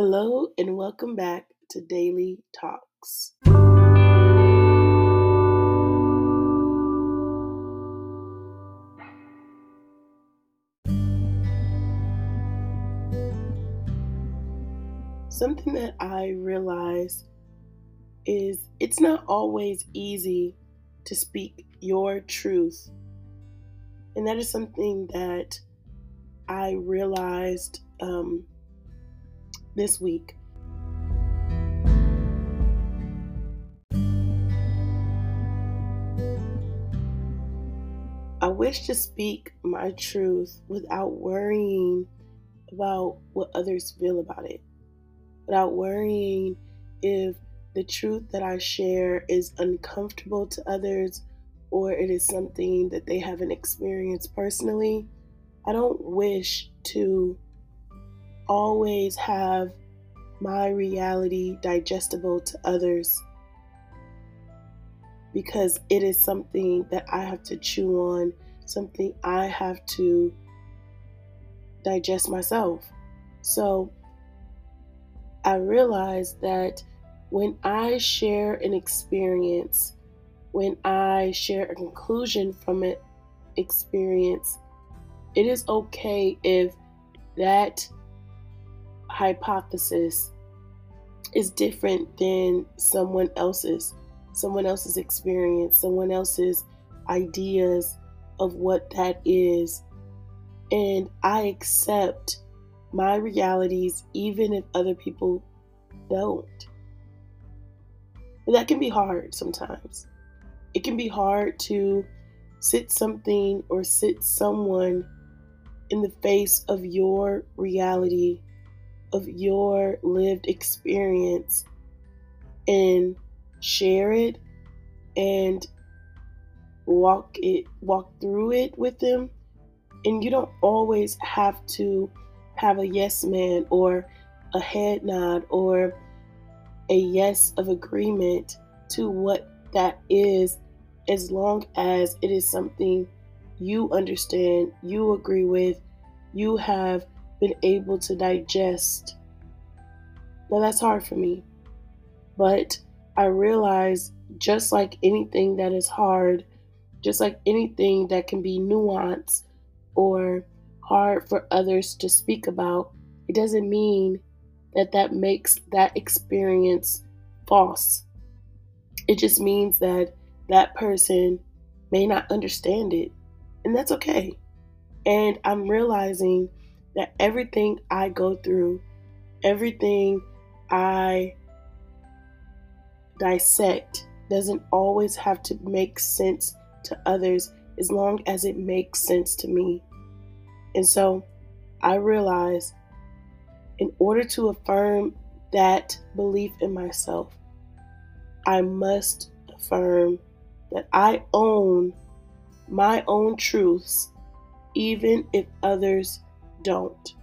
Hello and welcome back to Daily Talks. Something that I realize is it's not always easy to speak your truth. And that is something that I realized this week. I wish to speak my truth without worrying about what others feel about it, without worrying if the truth that I share is uncomfortable to others or it is something that they haven't experienced personally. I don't wish to always have my reality digestible to others, because it is something that I have to chew on, something I have to digest myself. So I realized that when I share an experience, when I share a conclusion from an experience, it is okay if that hypothesis is different than someone else's experience, someone else's ideas of what that is. And I accept my realities even if other people don't. And that can be hard sometimes. It can be hard to sit something or sit someone in the face of your reality, of your lived experience, and share it and walk through it with them. And you don't always have to have a yes man or a head nod or a yes of agreement to what that is, as long as it is something you understand, you agree with, you have been able to digest. Now that's hard for me, but I realize just like anything that is hard, just like anything that can be nuanced or hard for others to speak about, it doesn't mean that makes that experience false. It just means that person may not understand it, and that's okay. And I'm realizing that everything I go through, everything I dissect, doesn't always have to make sense to others, as long as it makes sense to me. And so I realized, in order to affirm that belief in myself, I must affirm that I own my own truths, even if others don't.